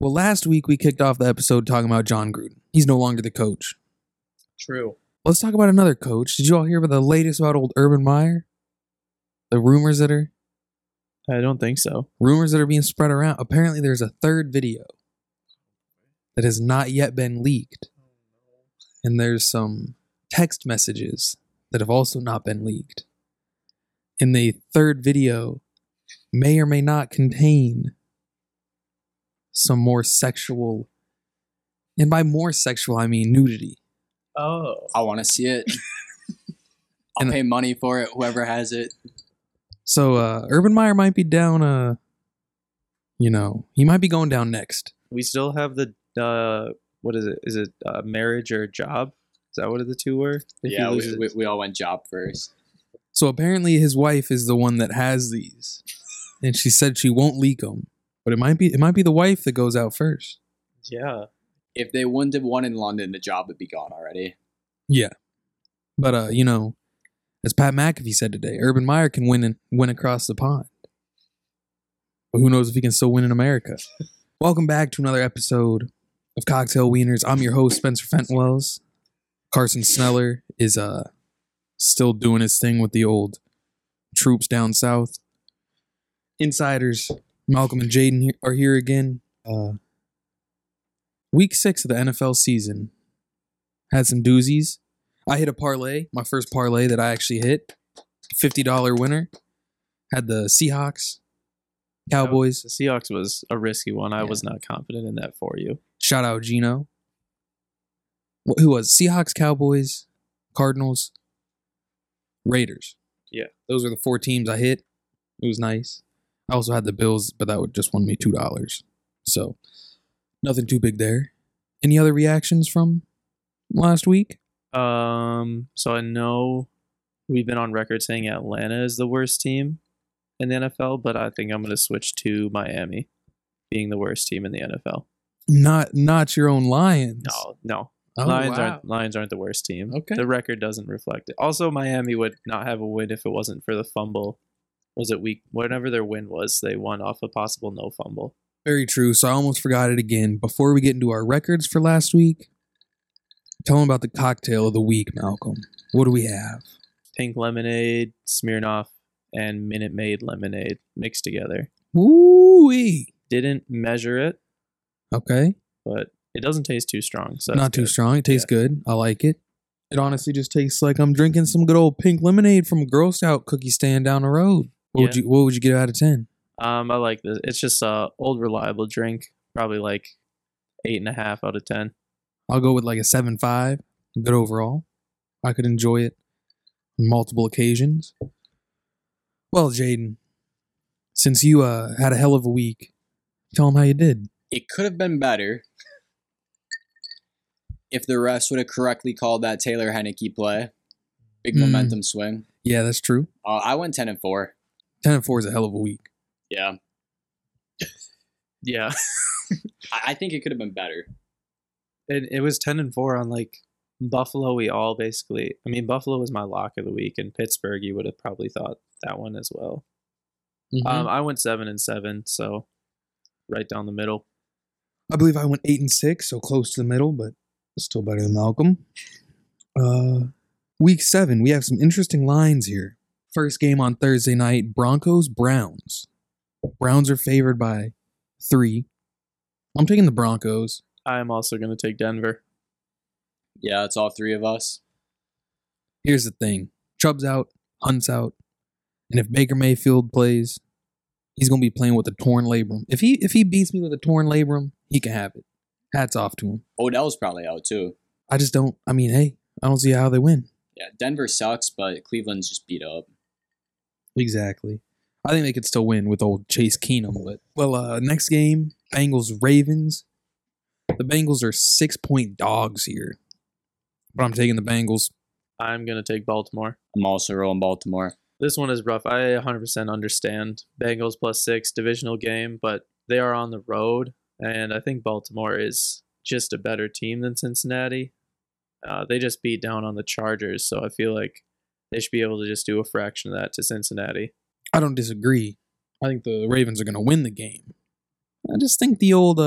Well, last week we kicked off the episode talking about John Gruden. He's no longer the coach. True. Let's talk about another coach. Did you all hear about the latest about old Urban Meyer? The rumors that are... I don't think so. Rumors that are being spread around. Apparently there's a third video that has not yet been leaked. And there's some text messages that have also not been leaked. And the third video may or may not contain some more sexual... And by more sexual, I mean nudity. Oh. I want to see it. I'll pay money for it, whoever has it. So, Urban Meyer might be down, he might be going down next. We still have the, what is it? Is it marriage or job? Is that what the two were? Yeah, we all went job first. So, apparently his wife is the one that has these. And she said she won't leak them. But it might be the wife that goes out first. Yeah. If they wouldn't have won in London, the job would be gone already. Yeah. But, as Pat McAfee said today, Urban Meyer can win across the pond. But who knows if he can still win in America. Welcome back to another episode of Cocktail Wieners. I'm your host, Spencer Fenton-Wells. Carson Sneller is still doing his thing with the old troops down south. Insiders, Malcolm and Jaden are here again. Week 6 of the NFL season had some doozies. I hit a parlay, my first parlay that I actually hit. $50 winner. Had the Seahawks, Cowboys. The Seahawks was a risky one. I was not confident in that for you. Shout out Gino. Who was Seahawks, Cowboys, Cardinals, Raiders. Yeah. Those were the 4 teams I hit. It was nice. I also had the Bills, but that would just won me $2. So... nothing too big there. Any other reactions from last week? So I know we've been on record saying Atlanta is the worst team in the NFL, but I think I'm going to switch to Miami being the worst team in the NFL. Not your own Lions. No. Oh, Lions aren't the worst team. Okay. The record doesn't reflect it. Also, Miami would not have a win if it wasn't for the fumble. Was it week? Whatever their win was, they won off a possible no fumble. Very true. So I almost forgot it again. Before we get into our records for last week, tell them about the cocktail of the week, Malcolm. What do we have? Pink lemonade, Smirnoff, and Minute Maid lemonade mixed together. Woo-wee. Didn't measure it. Okay. But it doesn't taste too strong. So not too strong. It tastes good. I like it. It honestly just tastes like I'm drinking some good old pink lemonade from a Girl Scout cookie stand down the road. What would you get out of 10? I like this. It's just an old reliable drink. Probably like 8.5 out of 10. I'll go with like a 7.5. Good overall. I could enjoy it on multiple occasions. Well, Jaden, since you had a hell of a week, tell them how you did. It could have been better if the refs would have correctly called that Taylor Heinicke play. Big momentum swing. Yeah, that's true. I went 10-4. 10-4 is a hell of a week. Yeah. Yeah. I think it could have been better. It was 10-4 on like Buffalo. We all basically, Buffalo was my lock of the week, and Pittsburgh, you would have probably thought that one as well. Mm-hmm. I went 7-7, so right down the middle. I believe I went 8-6, so close to the middle, but still better than Malcolm. Week 7, we have some interesting lines here. First game on Thursday night, Broncos, Browns. Browns are favored by 3. I'm taking the Broncos. I'm also going to take Denver. Yeah, it's all 3 of us. Here's the thing. Chubb's out, Hunt's out, and if Baker Mayfield plays, he's going to be playing with a torn labrum. If he beats me with a torn labrum, he can have it. Hats off to him. Odell's probably out too. I don't see how they win. Yeah, Denver sucks, but Cleveland's just beat up. Exactly. I think they could still win with old Chase Keenum. But next game, Bengals-Ravens. The Bengals are 6-point dogs here. But I'm taking the Bengals. I'm going to take Baltimore. I'm also rolling Baltimore. This one is rough. I 100% understand. Bengals +6, divisional game, but they are on the road. And I think Baltimore is just a better team than Cincinnati. They just beat down on the Chargers, so I feel like they should be able to just do a fraction of that to Cincinnati. I don't disagree. I think the Ravens are going to win the game. I just think the old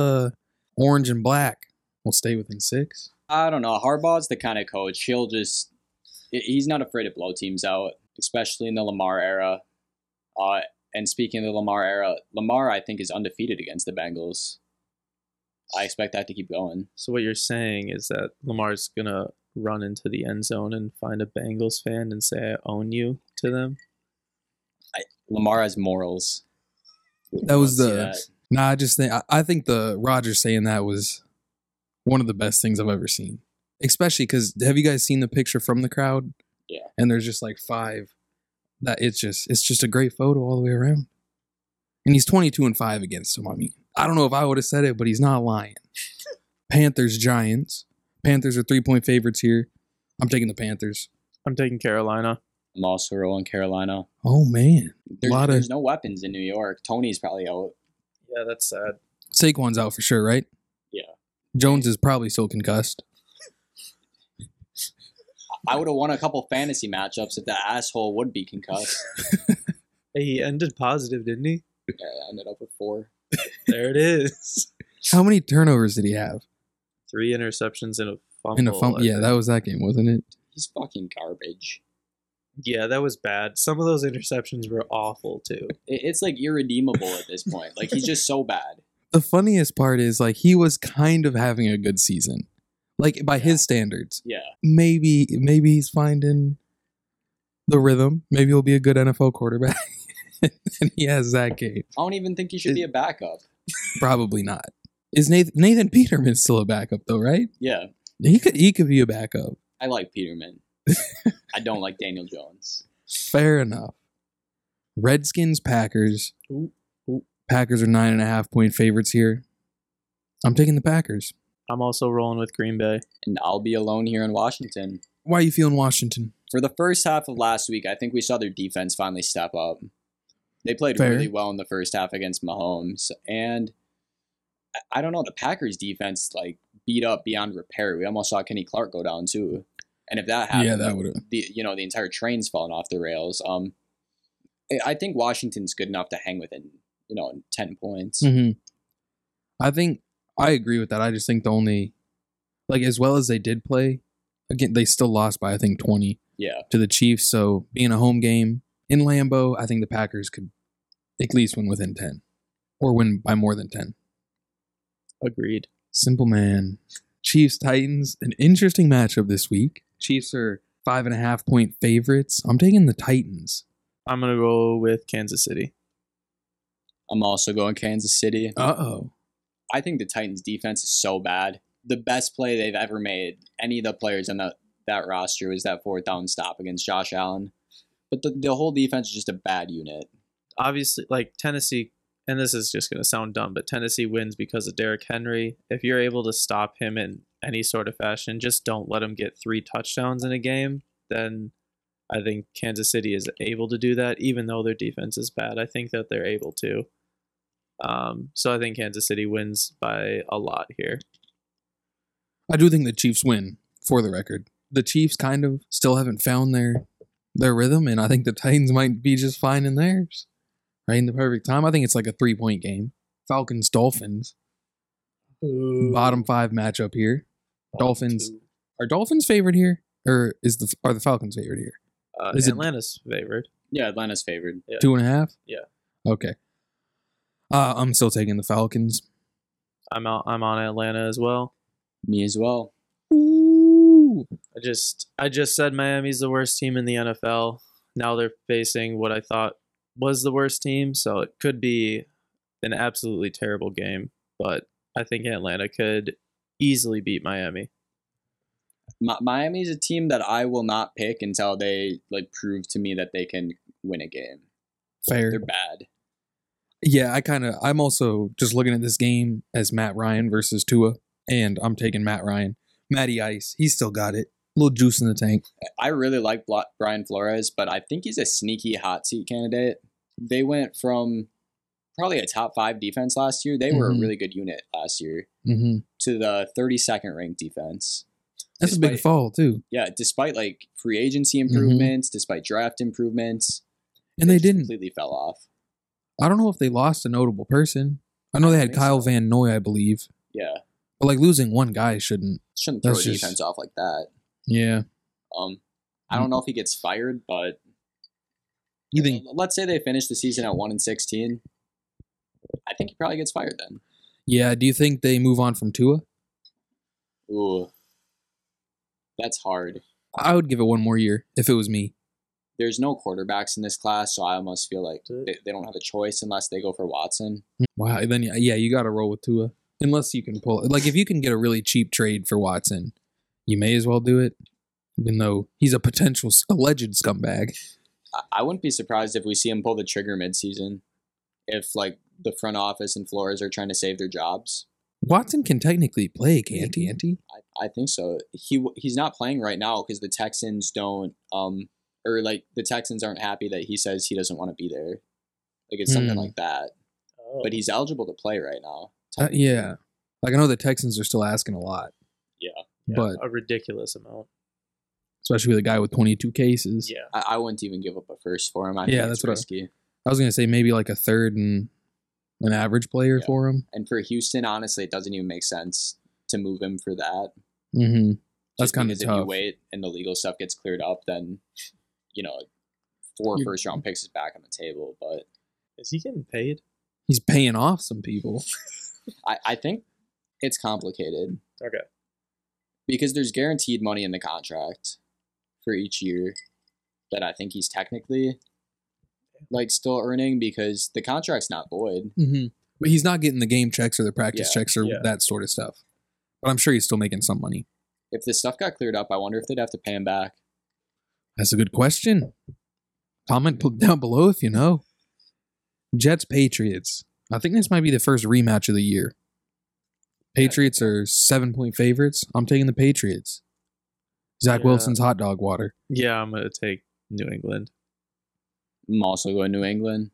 orange and black will stay within six. I don't know. Harbaugh's the kind of coach. He'll just – he's not afraid to blow teams out, especially in the Lamar era. And speaking of the Lamar era, Lamar, I think, is undefeated against the Bengals. I expect that to keep going. So what you're saying is that Lamar's going to run into the end zone and find a Bengals fan and say, I own you to them? Lamar has morals. That was the – nah, I just think – I think the Rodgers saying that was one of the best things I've ever seen. Especially because – have you guys seen the picture from the crowd? Yeah. And there's just like five – It's just a great photo all the way around. And he's 22-5 against him. I mean, I don't know if I would have said it, but he's not lying. Panthers, Giants. Panthers are 3-point favorites here. I'm taking the Panthers. I'm taking Carolina. I'm also rolling Carolina. Oh, man. There's no weapons in New York. Tony's probably out. Yeah, that's sad. Saquon's out for sure, right? Yeah. Jones is probably still concussed. I would have won a couple fantasy matchups if that asshole would be concussed. He ended positive, didn't he? Yeah, I ended up with 4. There it is. How many turnovers did he have? 3 interceptions and a fumble. Yeah, that was that game, wasn't it? He's fucking garbage. Yeah, that was bad. Some of those interceptions were awful, too. It's like irredeemable at this point. Like, he's just so bad. The funniest part is, like, he was kind of having a good season. Like, by his standards. Yeah. Maybe he's finding the rhythm. Maybe he'll be a good NFL quarterback. And he has that game. I don't even think he should be a backup. Probably not. Is Nathan Peterman still a backup, though, right? Yeah. He could be a backup. I like Peterman. I don't like Daniel Jones. Fair enough. Redskins, Packers. Ooh. Packers are 9.5-point favorites here. I'm taking the Packers. I'm also rolling with Green Bay. And I'll be alone here in Washington. Why are you feeling Washington? For the first half of last week, I think we saw their defense finally step up. They played really well in the first half against Mahomes. And I don't know, the Packers defense like beat up beyond repair. We almost saw Kenny Clark go down too. And if that happened, the entire train's fallen off the rails. I think Washington's good enough to hang within, 10 points. Mm-hmm. I agree with that. I just think the only, like, as well as they did play, again, they still lost by, I think, 20 to the Chiefs. So being a home game in Lambeau, I think the Packers could at least win within 10 or win by more than 10. Agreed. Simple man. Chiefs, Titans, an interesting matchup this week. Chiefs are 5.5-point favorites. I'm taking the Titans. I'm going to go with Kansas City. I'm also going Kansas City. Uh-oh. I think the Titans' defense is so bad. The best play they've ever made, any of the players on that roster, was that 4th down stop against Josh Allen. But the whole defense is just a bad unit. Obviously, like Tennessee, and this is just going to sound dumb, but Tennessee wins because of Derrick Henry. If you're able to stop him in any sort of fashion, just don't let him get 3 touchdowns in a game, then I think Kansas City is able to do that, even though their defense is bad. I think that they're able to. So I think Kansas City wins by a lot here. I do think the Chiefs win, for the record. The Chiefs kind of still haven't found their rhythm, and I think the Titans might be just fine in theirs. Right in the perfect time. I think it's like a 3-point game. Falcons-Dolphins. Bottom 5 matchup here. Dolphins. Are Dolphins favored here? Or are the Falcons favored here? Is Atlanta's favored. Yeah, Atlanta's favored. Yeah. 2.5? Yeah. Okay. I'm still taking the Falcons. I'm on Atlanta as well. Me as well. Ooh. I just said Miami's the worst team in the NFL. Now they're facing what I thought was the worst team, so it could be an absolutely terrible game. But I think Atlanta could easily beat Miami. Miami's a team that I will not pick until they prove to me that they can win a game. Fair. They're bad. Yeah, I'm also just looking at this game as Matt Ryan versus Tua, and I'm taking Matt Ryan. Matty Ice, he's still got it. A little juice in the tank. I really like Brian Flores, but I think he's a sneaky hot seat candidate. They went from probably a top 5 defense last year. They were a really good unit last year to the 32nd ranked defense. That's a big fall, too. Yeah, despite free agency improvements, despite draft improvements. And they didn't. Completely fell off. I don't know if they lost a notable person. I know they had Kyle Van Noy, I believe. Yeah. But like losing one guy shouldn't throw a defense off like that. Yeah. I don't know if he gets fired, but you think? Let's say they finish the season at 1-16. I think he probably gets fired then. Yeah. Do you think they move on from Tua? Ooh, that's hard. I would give it one more year if it was me. There's no quarterbacks in this class, so I almost feel like they don't have a choice unless they go for Watson. Wow. Then yeah, you got to roll with Tua unless you can pull. Like if you can get a really cheap trade for Watson, you may as well do it. Even though he's a potential alleged scumbag, I wouldn't be surprised if we see him pull the trigger midseason. If like the front office and Flores are trying to save their jobs. Watson can technically play, can't he? I think so. He's not playing right now because the Texans don't or like the Texans aren't happy that he says he doesn't want to be there. Like it's something like that. Oh. But he's eligible to play right now. Yeah, like I know the Texans are still asking a lot. Yeah but a ridiculous amount. Especially with a guy with 22 cases. Yeah, I wouldn't even give up a first for him. I think that's risky. I was going to say maybe like a third and an average player for him. And for Houston, honestly, it doesn't even make sense to move him for that. Mm-hmm. That's kind of tough. Because if you wait and the legal stuff gets cleared up, then, you know, four first-round picks is back on the table. But is he getting paid? He's paying off some people. I think it's complicated. Okay. Because there's guaranteed money in the contract for each year that I think he's technically like still earning because the contract's not void. Mm-hmm. But he's not getting the game checks or the practice checks or that sort of stuff. But I'm sure he's still making some money. If this stuff got cleared up, I wonder if they'd have to pay him back. That's a good question. Comment down below if you know. Jets, Patriots. I think this might be the first rematch of the year. Patriots are 7-point favorites. I'm taking the Patriots. Zach Wilson's hot dog water. Yeah, I'm going to take New England. I'm also going New England.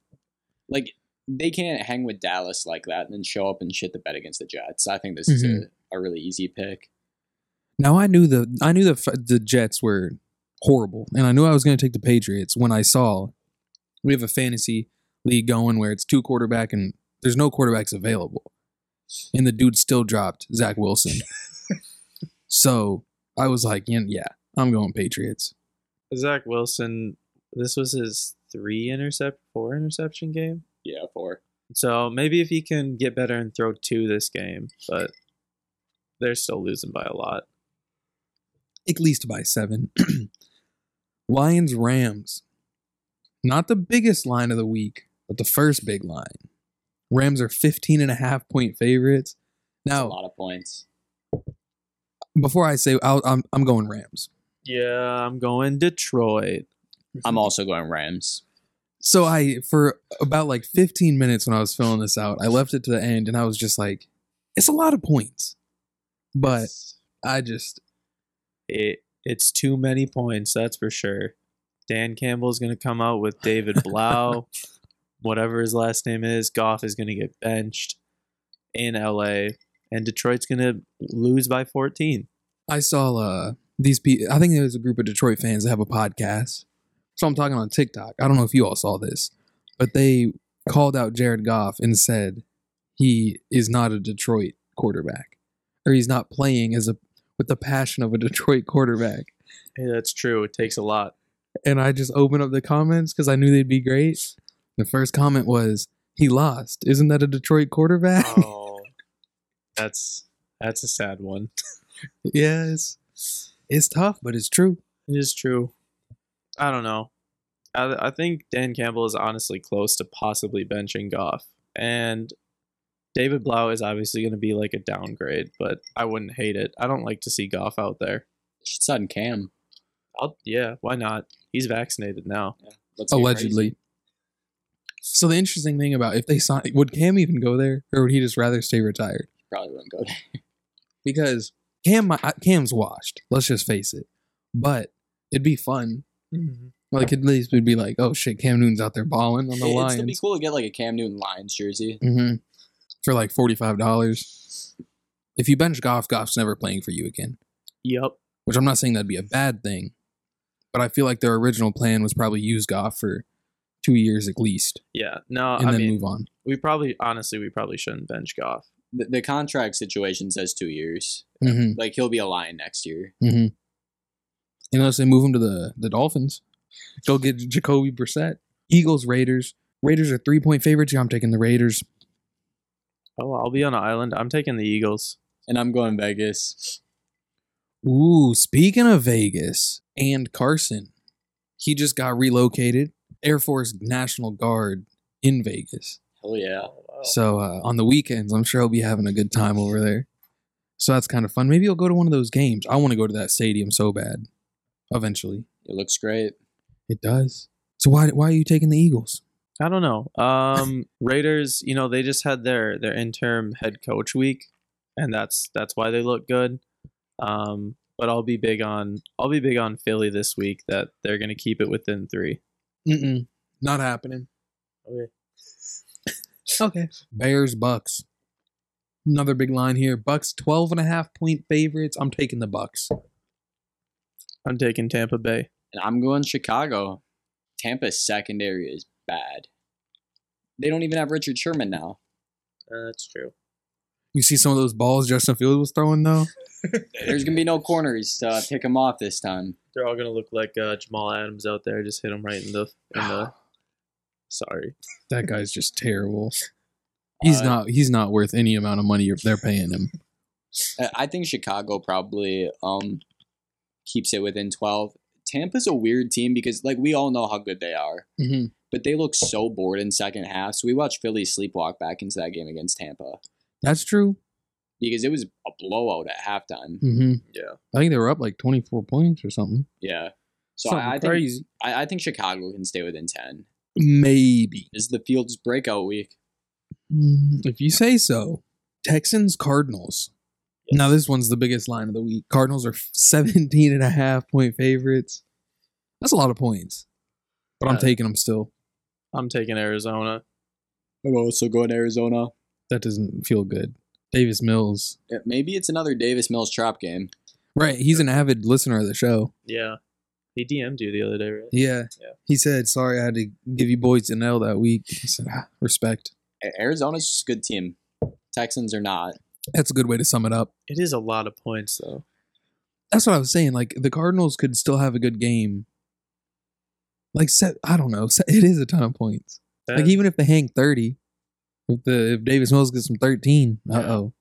Like, they can't hang with Dallas like that and then show up and shit the bet against the Jets. I think this is a really easy pick. Now, I knew the Jets were horrible, and I knew I was going to take the Patriots when I saw we have a fantasy league going where it's two quarterback and there's no quarterbacks available. And the dude still dropped Zach Wilson. So I was like, yeah, I'm going Patriots. Zach Wilson, this was his 4 interception game? Yeah, 4. So maybe if he can get better and throw 2 this game, but they're still losing by a lot. At least by 7. Lions, Rams. Not the biggest line of the week, but the first big line. Rams are 15.5-point favorites. Now, that's a lot of points. Before I say, I'm going Rams. Yeah, I'm going Detroit. I'm also going Rams. So for about like 15 minutes when I was filling this out, I left it to the end and I was just like, it's a lot of points. But I just... It's too many points, that's for sure. Dan Campbell's going to come out with David Blough. Whatever his last name is. Goff is going to get benched in LA. And Detroit's going to lose by 14. I saw these people. I think there was a group of Detroit fans that have a podcast. So I'm talking on TikTok. I don't know if you all saw this, but they called out Jared Goff and said he is not a Detroit quarterback, or he's not playing with the passion of a Detroit quarterback. Hey, that's true. It takes a lot. And I just opened up the comments because I knew they'd be great. The first comment was, "He lost. Isn't that a Detroit quarterback?" Oh, that's a sad one. Yes, it's tough, but it's true. It is true. I don't know. I think Dan Campbell is honestly close to possibly benching Goff. And David Blough is obviously going to be like a downgrade, but I wouldn't hate it. I don't like to see Goff out there. Should sudden Cam. Yeah, why not? He's vaccinated now. Yeah, allegedly. Crazy. So the interesting thing about if they sign, would Cam even go there? Or would he just rather stay retired? He probably wouldn't go there. Because Cam's washed. Let's just face it. But it'd be fun. Mm-hmm. Like at least we'd be like, oh shit, Cam Newton's out there balling on the Lions. It'd be cool to get like a Cam Newton Lions jersey for like $45. If you bench Goff, Goff's never playing for you again. Yep. Which I'm not saying that'd be a bad thing, but I feel like their original plan was probably use Goff for 2 years at least. Yeah. No. And then move on. We probably shouldn't bench Goff. the contract situation says 2 years. Mm-hmm. Like, he'll be a Lion next year. Mm-hmm. Unless they move him to the Dolphins. Go get Jacoby Brissett. Eagles, Raiders. Raiders are 3-point favorites. I'm taking the Raiders. Oh, I'll be on an island. I'm taking the Eagles. And I'm going Vegas. Ooh, speaking of Vegas and Carson, he just got relocated. Air Force National Guard in Vegas. Hell yeah. Wow. So on the weekends, I'm sure he'll be having a good time over there. So that's kind of fun. Maybe he'll go to one of those games. I want to go to that stadium so bad eventually. It looks great. It does. So why are you taking the Eagles? I don't know. Raiders, you know, they just had their interim head coach week, and that's why they look good. But I'll be big on Philly this week that they're going to keep it within 3. Not happening. Okay. Okay. Bears, Bucks. Another big line here. Bucks 12.5-point favorites. I'm taking the Bucks. I'm taking Tampa Bay. And I'm going Chicago. Tampa's secondary is bad. They don't even have Richard Sherman now. That's true. You see some of those balls Justin Fields was throwing, though? There's going to be no corners to pick him off this time. They're all going to look like Jamal Adams out there. Just hit him right in the Sorry. That guy's just terrible. He's not worth any amount of money they're paying him. I think Chicago probably keeps it within 12. Tampa's a weird team because, like, we all know how good they are. Mm-hmm. But they look so bored in second half. So we watched Philly sleepwalk back into that game against Tampa. That's true. Because it was a blowout at halftime. Mm-hmm. Yeah. I think they were up like 24 points or something. Yeah. So I think Chicago can stay within 10. Maybe. This is the Fields breakout week. If you say so. Texans, Cardinals. Yes. Now this one's the biggest line of the week. Cardinals are 17.5-point favorites. That's a lot of points. But I'm taking them still. I'm taking Arizona. I'm also going Arizona. That doesn't feel good. Davis Mills. Yeah, maybe it's another Davis Mills trap game. Right. He's an avid listener of the show. Yeah. He DM'd you the other day, right? Yeah. He said, sorry, I had to give you boys an L that week. I said, respect. Arizona's just a good team. Texans are not. That's a good way to sum it up. It is a lot of points, though. That's what I was saying. Like, the Cardinals could still have a good game. Like, I don't know. It is a ton of points. That's... Like, even if they hang 30... If Davis Mills gets them 13, uh-oh.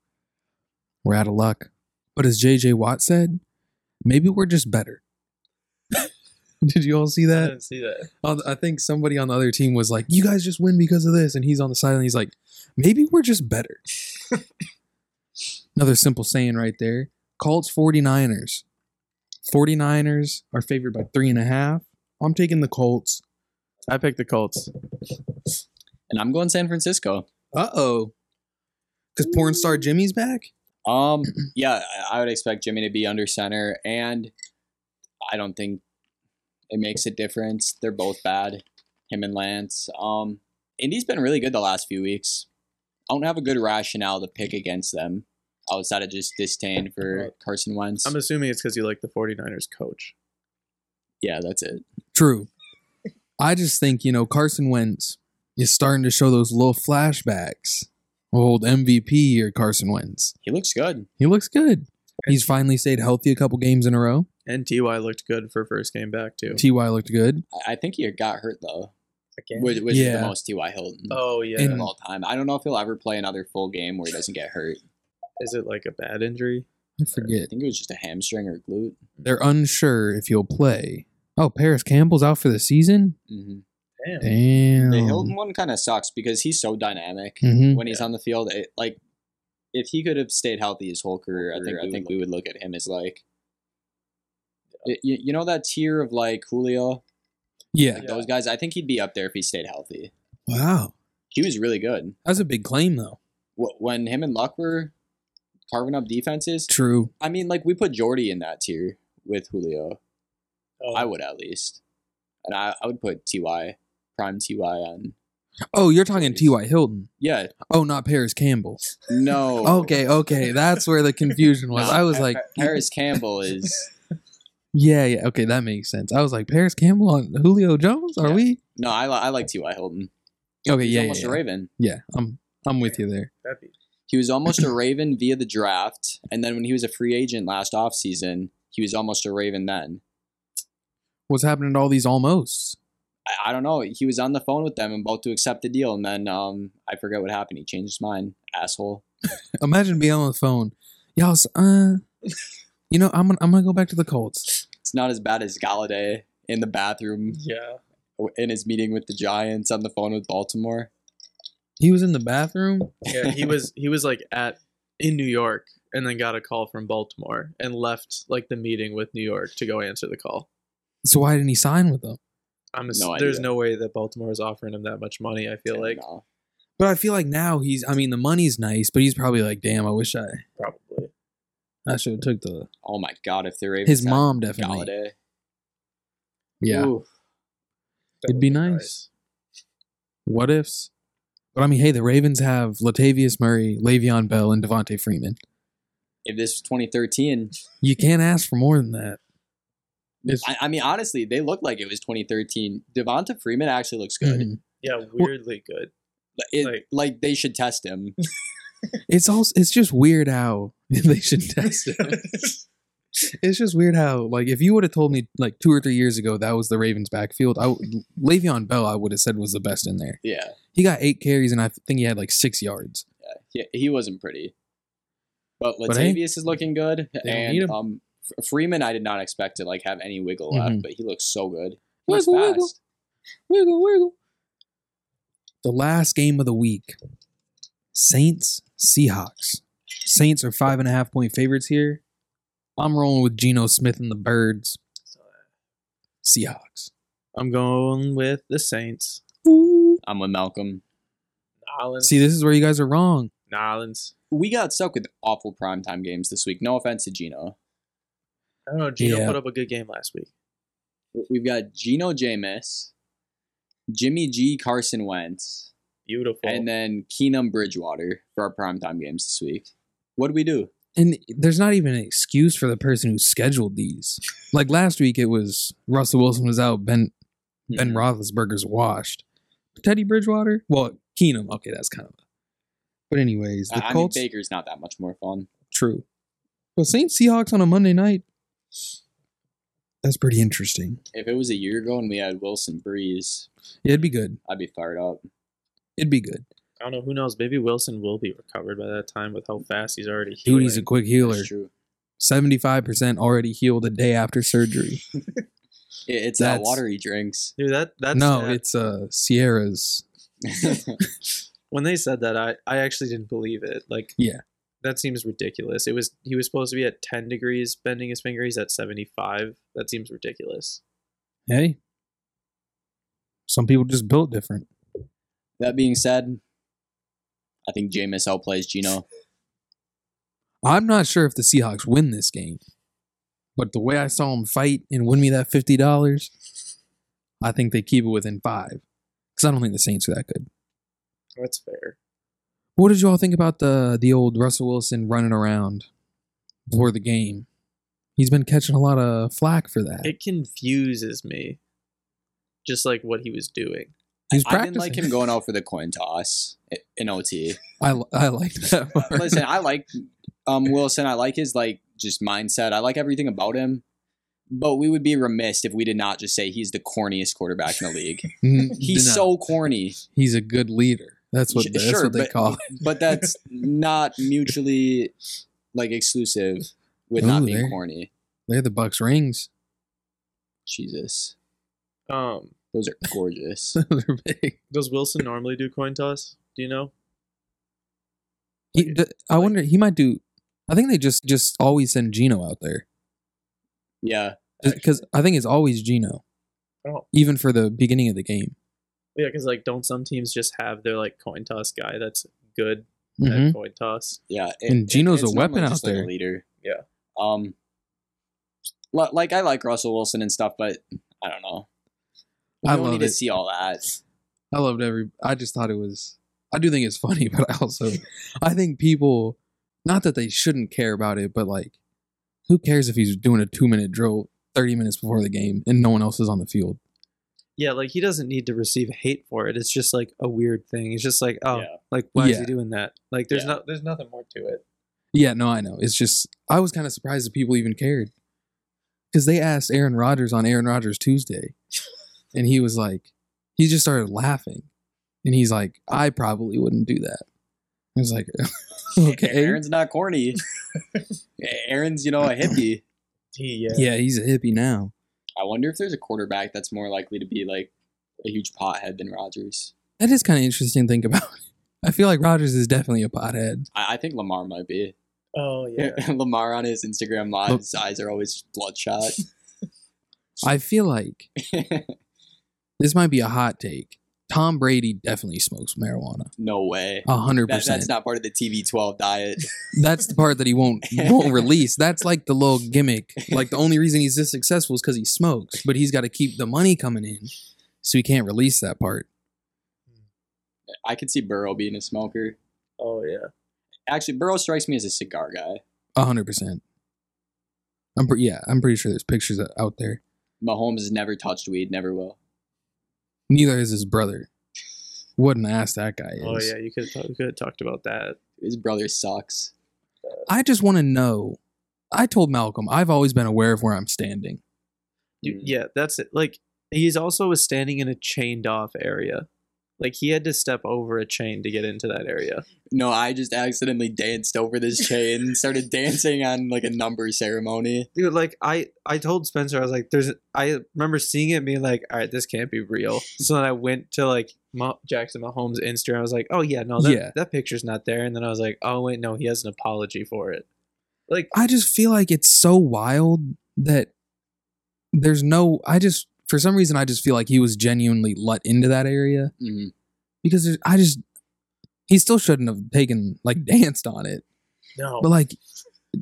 We're out of luck. But as J.J. Watt said, maybe we're just better. Did you all see that? I didn't see that. I think somebody on the other team was like, you guys just win because of this. And he's on the side and he's like, maybe we're just better. Another simple saying right there. Colts 49ers. 49ers are favored by 3.5. I'm taking the Colts. I picked the Colts. And I'm going San Francisco. Uh-oh. Because porn star Jimmy's back? Yeah, I would expect Jimmy to be under center, and I don't think it makes a difference. They're both bad, him and Lance. Indy's been really good the last few weeks. I don't have a good rationale to pick against them outside of just disdain for Carson Wentz. I'm assuming it's because you like the 49ers coach. Yeah, that's it. True. I just think, Carson Wentz... is starting to show those little flashbacks. Old MVP or Carson Wentz. He looks good. He's finally stayed healthy a couple games in a row. And T.Y. looked good for first game back, too. T.Y. looked good. I think he got hurt, though. Which is the most T.Y. Hilton of all time. I don't know if he'll ever play another full game where he doesn't get hurt. Is it like a bad injury? I forget. I think it was just a hamstring or glute. They're unsure if he'll play. Oh, Paris Campbell's out for the season? Mm-hmm. Damn. The Hilton one kind of sucks because he's so dynamic when he's on the field. If he could have stayed healthy his whole career, I think we would look at him as like, you know that tier of like Julio? Yeah. Like those guys, I think he'd be up there if he stayed healthy. Wow. He was really good. That's a big claim though. When him and Luck were carving up defenses. True. I mean, like we put Jordy in that tier with Julio. Oh. I would at least. And I would put T.Y. Prime T.Y. on. Oh, you're talking T.Y. Hilton. Yeah. Oh, not Paris Campbell. No. Okay. That's where the confusion was. No, I was like... Paris Campbell is... Yeah. Okay, that makes sense. I was like, Paris Campbell on Julio Jones? Are we? No, I like T.Y. Hilton. Okay, he's almost a Raven. Yeah, I'm with you there. That'd be He was almost a Raven via the draft, and then when he was a free agent last offseason, he was almost a Raven then. What's happening to all these almosts? I don't know. He was on the phone with them and about to accept the deal, and then I forget what happened. He changed his mind, asshole. Imagine being on the phone. Y'all, you know, I'm gonna go back to the Colts. It's not as bad as Galladay in the bathroom. Yeah. In his meeting with the Giants on the phone with Baltimore. He was in the bathroom? Yeah, he was like in New York and then got a call from Baltimore and left like the meeting with New York to go answer the call. So why didn't he sign with them? There's no way that Baltimore is offering him that much money, I feel like. No. But I feel like now the money's nice, but he's probably like, damn, I wish I should have took the... Oh my God, if they're able his mom definitely. Galladay. Yeah. Oof. It'd be nice. What ifs? But I mean, hey, the Ravens have Latavius Murray, Le'Veon Bell, and Devontae Freeman. If this was 2013... You can't ask for more than that. I mean, honestly, they look like it was 2013. Devonta Freeman actually looks good. Mm-hmm. Yeah, weirdly good. Like they should test him. It's just weird how they should test him. It's just weird how, like, if you would have told me like 2 or 3 years ago that was the Ravens' backfield, Le'Veon Bell, I would have said was the best in there. Yeah, he got 8 carries and I think he had like 6 yards. Yeah, he wasn't pretty. But Latavius is looking good, and Freeman, I did not expect to like have any wiggle left, but he looks so good. He looks fast. Wiggle. The last game of the week, Saints, Seahawks. Saints are 5.5-point favorites here. I'm rolling with Geno Smith and the Birds. Seahawks. I'm going with the Saints. Ooh. I'm with Malcolm. Nolens. See, this is where you guys are wrong. Nolens. We got stuck with awful primetime games this week. No offense to Geno. I don't know. Gino put up a good game last week. We've got Gino, Jameis, Jimmy G, Carson Wentz. Beautiful. And then Keenum, Bridgewater for our primetime games this week. What do we do? And there's not even an excuse for the person who scheduled these. Like last week, it was Russell Wilson was out, Ben Roethlisberger's washed. Teddy Bridgewater? Well, Keenum. Okay, that's kind of... But anyways, the Colts... I mean, Baker's not that much more fun. True. But Saints Seahawks on a Monday night... That's pretty interesting. If it was a year ago and we had Wilson Breeze, it'd be good. I'd be fired up. It'd be good. I don't know. Who knows? Maybe Wilson will be recovered by that time with how fast he's already healed. Dude, he's a quick healer. That's true. 75% already healed a day after surgery. It's that water he drinks. Dude, that's no, sad. It's Sierra's. When they said that, I actually didn't believe it. Like, yeah. That seems ridiculous. He was supposed to be at 10 degrees bending his finger. He's at 75. That seems ridiculous. Hey, some people just built different. That being said, I think Jameis outplays Gino. I'm not sure if the Seahawks win this game, but the way I saw him fight and win me that $50, I think they keep it within 5. Because I don't think the Saints are that good. That's fair. What did you all think about the old Russell Wilson running around before the game? He's been catching a lot of flack for that. It confuses me, just like what he was doing. He was practicing. I didn't like him going out for the coin toss in OT. I like that. Listen, I like Wilson. I like his just mindset. I like everything about him. But we would be remiss if we did not just say he's the corniest quarterback in the league. He's so corny. He's a good leader. That's what they call it. But that's not mutually exclusive with not being corny. They're the Bucks rings. Jesus. Those are gorgeous. They're big. Does Wilson normally do coin toss? Do you know? I wonder, he might do... I think they just always send Gino out there. Yeah. Because I think it's always Gino. Oh. Even for the beginning of the game. Yeah, because don't some teams just have their coin toss guy that's good at coin toss? Yeah, and Geno's a weapon out there. A leader. Yeah. I like Russell Wilson and stuff, but I don't know. I don't need to see all that. I loved every. I just thought it was. I do think it's funny, but I think people, not that they shouldn't care about it, but who cares if he's doing a 2-minute drill 30 minutes before the game and no one else is on the field? Yeah, like he doesn't need to receive hate for it. It's just like a weird thing. It's just like, oh, yeah. Like why is he doing that? Like there's no, there's nothing more to it. Yeah, no, I know. It's just I was kind of surprised that people even cared because they asked Aaron Rodgers on Aaron Rodgers Tuesday, and he was like, he just started laughing, and he's like, I probably wouldn't do that. I was like, okay, Aaron's not corny. Aaron's, you know, a hippie. Yeah, he's a hippie now. I wonder if there's a quarterback that's more likely to be like a huge pothead than Rodgers. That is kind of interesting to think about. I feel like Rodgers is definitely a pothead. I think Lamar might be. Oh, yeah. Lamar on his Instagram live, his eyes are always bloodshot. I feel like this might be a hot take. Tom Brady definitely smokes marijuana. No way. 100%. That's not part of the TB12 diet. That's the part that he won't release. That's like the little gimmick. Like the only reason he's this successful is because he smokes, but he's got to keep the money coming in, so he can't release that part. I could see Burrow being a smoker. Oh, yeah. Actually, Burrow strikes me as a cigar guy. 100%. I'm pretty sure there's pictures out there. Mahomes has never touched weed, never will. Neither is his brother. What an ass that guy is. Oh, yeah. You could have talked about that. His brother sucks. I just want to know. I told Malcolm, I've always been aware of where I'm standing. Yeah, that's it. Like, he's also standing in a chained-off area. Like, he had to step over a chain to get into that area. No, I just accidentally danced over this chain and started dancing on, like, a number ceremony. Dude, like, I told Spencer, I was like, I remember seeing it and being like, all right, this can't be real. So then I went to, like, Jackson Mahomes' Instagram. I was like, oh, yeah, no, that picture's not there. And then I was like, oh, wait, no, he has an apology for it. Like, I just feel like it's so wild that there's no... For some reason, I just feel like he was genuinely let into that area because he still shouldn't have danced on it. No. But like,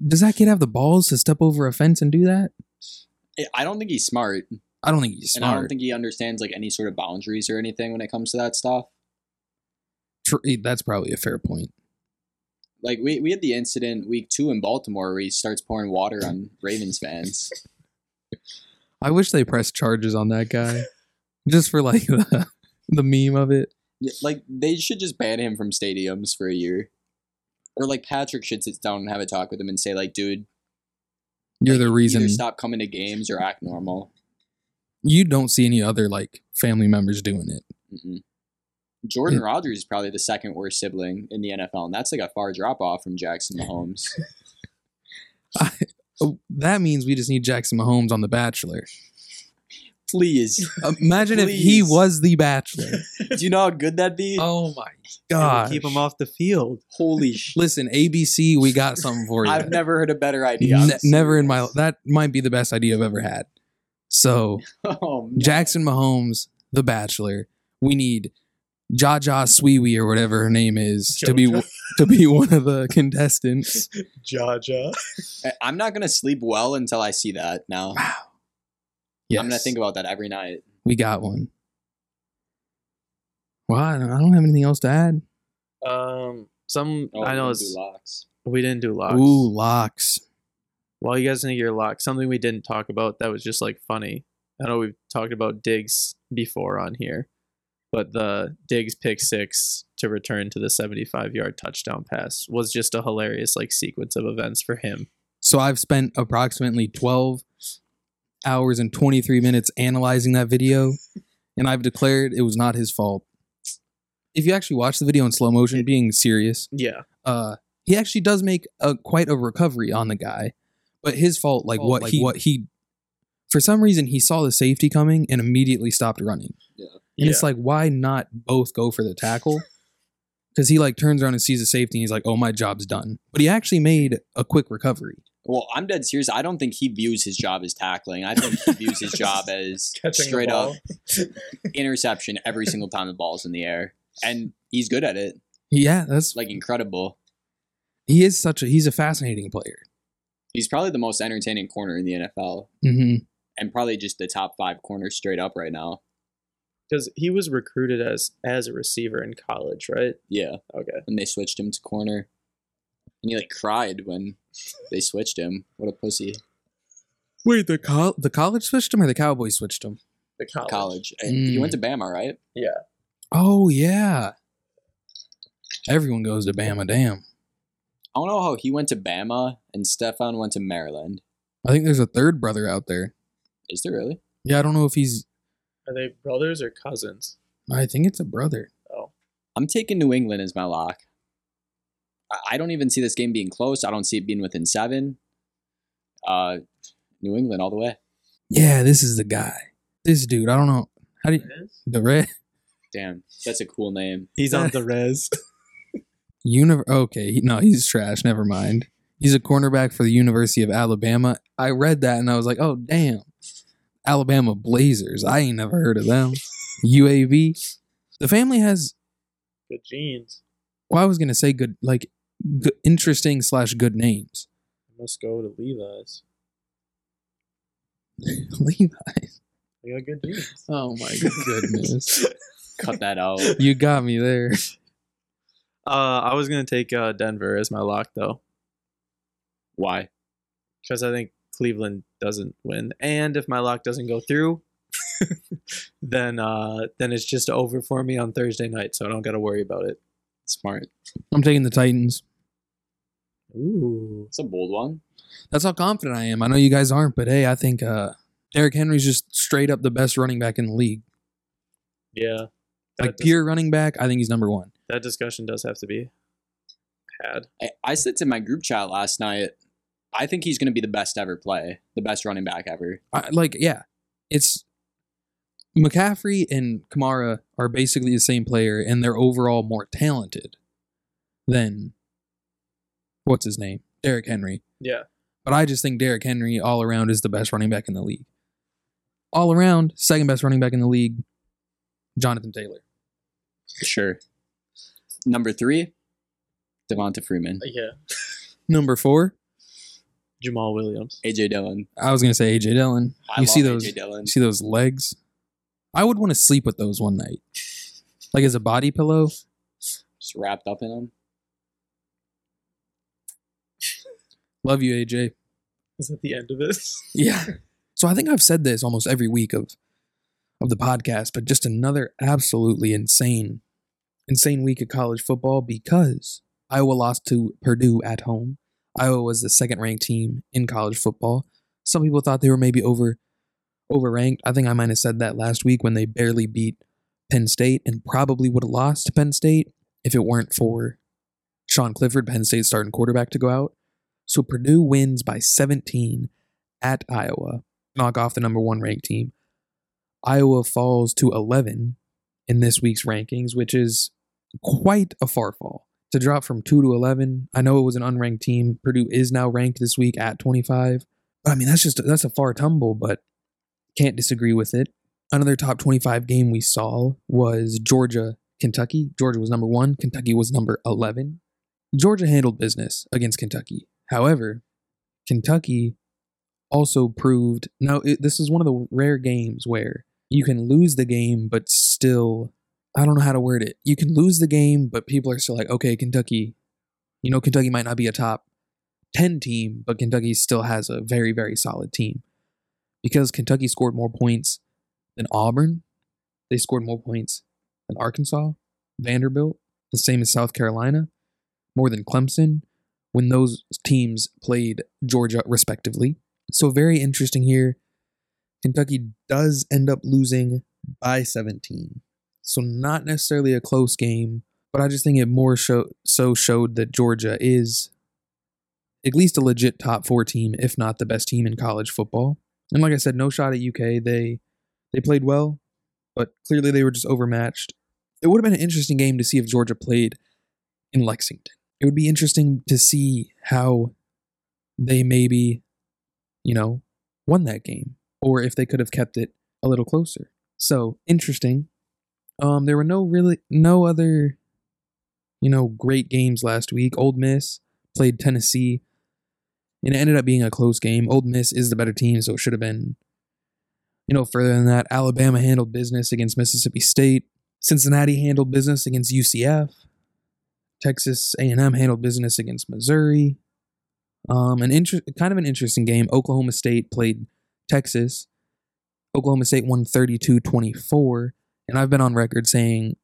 does that kid have the balls to step over a fence and do that? I don't think he's smart. And I don't think he understands like any sort of boundaries or anything when it comes to that stuff. That's probably a fair point. Like we had the incident week 2 in Baltimore where he starts pouring water on Ravens fans. I wish they pressed charges on that guy just for like the meme of it. Yeah, like they should just ban him from stadiums for a year. Or like Patrick should sit down and have a talk with him and say like, dude, you're the reason. Either stop coming to games or act normal. You don't see any other like family members doing it. Mm-mm. Jordan Rodgers is probably the second worst sibling in the NFL. And that's like a far drop off from Jackson Mahomes. That means we just need Jackson Mahomes on The Bachelor. Please. Imagine if he was The Bachelor. Do you know how good that'd be? Oh, my God. Keep him off the field. Holy shit. Listen, ABC, we got something for you. I've never heard a better idea. Never in my life. That might be the best idea I've ever had. So, Jackson Mahomes, The Bachelor. We need Jaja Sweewie or whatever her name is to be one of the contestants. Jaja. I'm not gonna sleep well until I see that now. Wow. Yes. I'm gonna think about that every night. We got one. Well, I don't have anything else to add. We didn't do locks. Ooh, locks. Well, you guys think your locks. Something we didn't talk about that was just like funny. I know we've talked about Diggs before on here. But the Diggs pick 6 to return to the 75-yard touchdown pass was just a hilarious like sequence of events for him. So I've spent approximately 12 hours and 23 minutes analyzing that video, and I've declared it was not his fault. If you actually watch the video in slow motion, being serious, he actually does make quite a recovery on the guy. But his fault, for some reason, he saw the safety coming and immediately stopped running. Yeah. And it's like, why not both go for the tackle? Because he like turns around and sees the safety and he's like, oh, my job's done. But he actually made a quick recovery. Well, I'm dead serious. I don't think he views his job as tackling. I think he views his job as straight up interception every single time the ball's in the air. And he's good at it. Yeah, that's like incredible. He is he's a fascinating player. He's probably the most entertaining corner in the NFL. Mm-hmm. And probably just the top 5 corners straight up right now. Because he was recruited as a receiver in college, right? Yeah. Okay. And they switched him to corner. And he, like, cried when they switched him. What a pussy. Wait, the college switched him or the Cowboys switched him? The college. And you went to Bama, right? Yeah. Oh, yeah. Everyone goes to Bama, damn. I don't know how he went to Bama and Stefan went to Maryland. I think there's a third brother out there. Is there really? Yeah, I don't know if he's... Are they brothers or cousins? I think it's a brother. Oh. I'm taking New England as my lock. I don't even see this game being close. I don't see it being within 7. New England all the way. Yeah, this is the guy. This dude, I don't know. How do you... Derez? Damn, that's a cool name. He's on Derez. Okay, no, he's trash. Never mind. He's a cornerback for the University of Alabama. I read that and I was like, oh, damn. Alabama Blazers. I ain't never heard of them. UAB. The family has... Good genes. Well, I was going to say good, like, interesting / good names. I must go to Levi's. Levi's? They got good genes. Oh, my goodness. Cut that out. You got me there. I was going to take Denver as my lock, though. Why? Because I think Cleveland doesn't win. And if my lock doesn't go through, then it's just over for me on Thursday night, so I don't got to worry about it. Smart. I'm taking the Titans. Ooh. That's a bold one. That's how confident I am. I know you guys aren't, but hey, I think Derrick Henry's just straight up the best running back in the league. Yeah. Like pure running back, I think he's number one. That discussion does have to be had. I said to my group chat last night, I think he's going to be the best ever play, the best running back ever. It's McCaffrey and Kamara are basically the same player, and they're overall more talented than what's his name, Derrick Henry. Yeah, but I just think Derrick Henry all around is the best running back in the league. All around, second best running back in the league, Jonathan Taylor. Sure. Number 3, Devontae Freeman. Yeah. Number 4, Jamal Williams. AJ Dillon. I was gonna say AJ Dillon. You see those legs? I would want to sleep with those one night, like as a body pillow, just wrapped up in them. Love you, AJ. Is that the end of it? Yeah. So I think I've said this almost every week of the podcast, but just another absolutely insane week of college football because Iowa lost to Purdue at home. Iowa was the second-ranked team in college football. Some people thought they were maybe overranked. I think I might have said that last week when they barely beat Penn State and probably would have lost to Penn State if it weren't for Sean Clifford, Penn State's starting quarterback, to go out. So Purdue wins by 17 at Iowa, knock off the number 1 ranked team. Iowa falls to 11 in this week's rankings, which is quite a far fall. To drop from 2 to 11, I know it was an unranked team. Purdue is now ranked this week at 25. I mean, that's a far tumble, but can't disagree with it. Another top 25 game we saw was Georgia-Kentucky. Georgia was number 1. Kentucky was number 11. Georgia handled business against Kentucky. However, Kentucky also proved... Now, this is one of the rare games where you can lose the game, but still... I don't know how to word it. You can lose the game, but people are still like, okay, Kentucky... You know, Kentucky might not be a top 10 team, but Kentucky still has a very, very solid team. Because Kentucky scored more points than Auburn, they scored more points than Arkansas, Vanderbilt, the same as South Carolina, more than Clemson, when those teams played Georgia respectively. So very interesting here. Kentucky does end up losing by 17. So not necessarily a close game, but I just think it more so showed that Georgia is at least a legit top 4 team, if not the best team in college football. And like I said, no shot at UK. They played well, but clearly they were just overmatched. It would have been an interesting game to see if Georgia played in Lexington. It would be interesting to see how they maybe, won that game, or if they could have kept it a little closer. So interesting. There were no other, great games last week. Ole Miss played Tennessee. And it ended up being a close game. Ole Miss is the better team, so it should have been, further than that. Alabama handled business against Mississippi State. Cincinnati handled business against UCF. Texas A&M handled business against Missouri. Kind of an interesting game. Oklahoma State played Texas. Oklahoma State won 32-24, and I've been on record saying,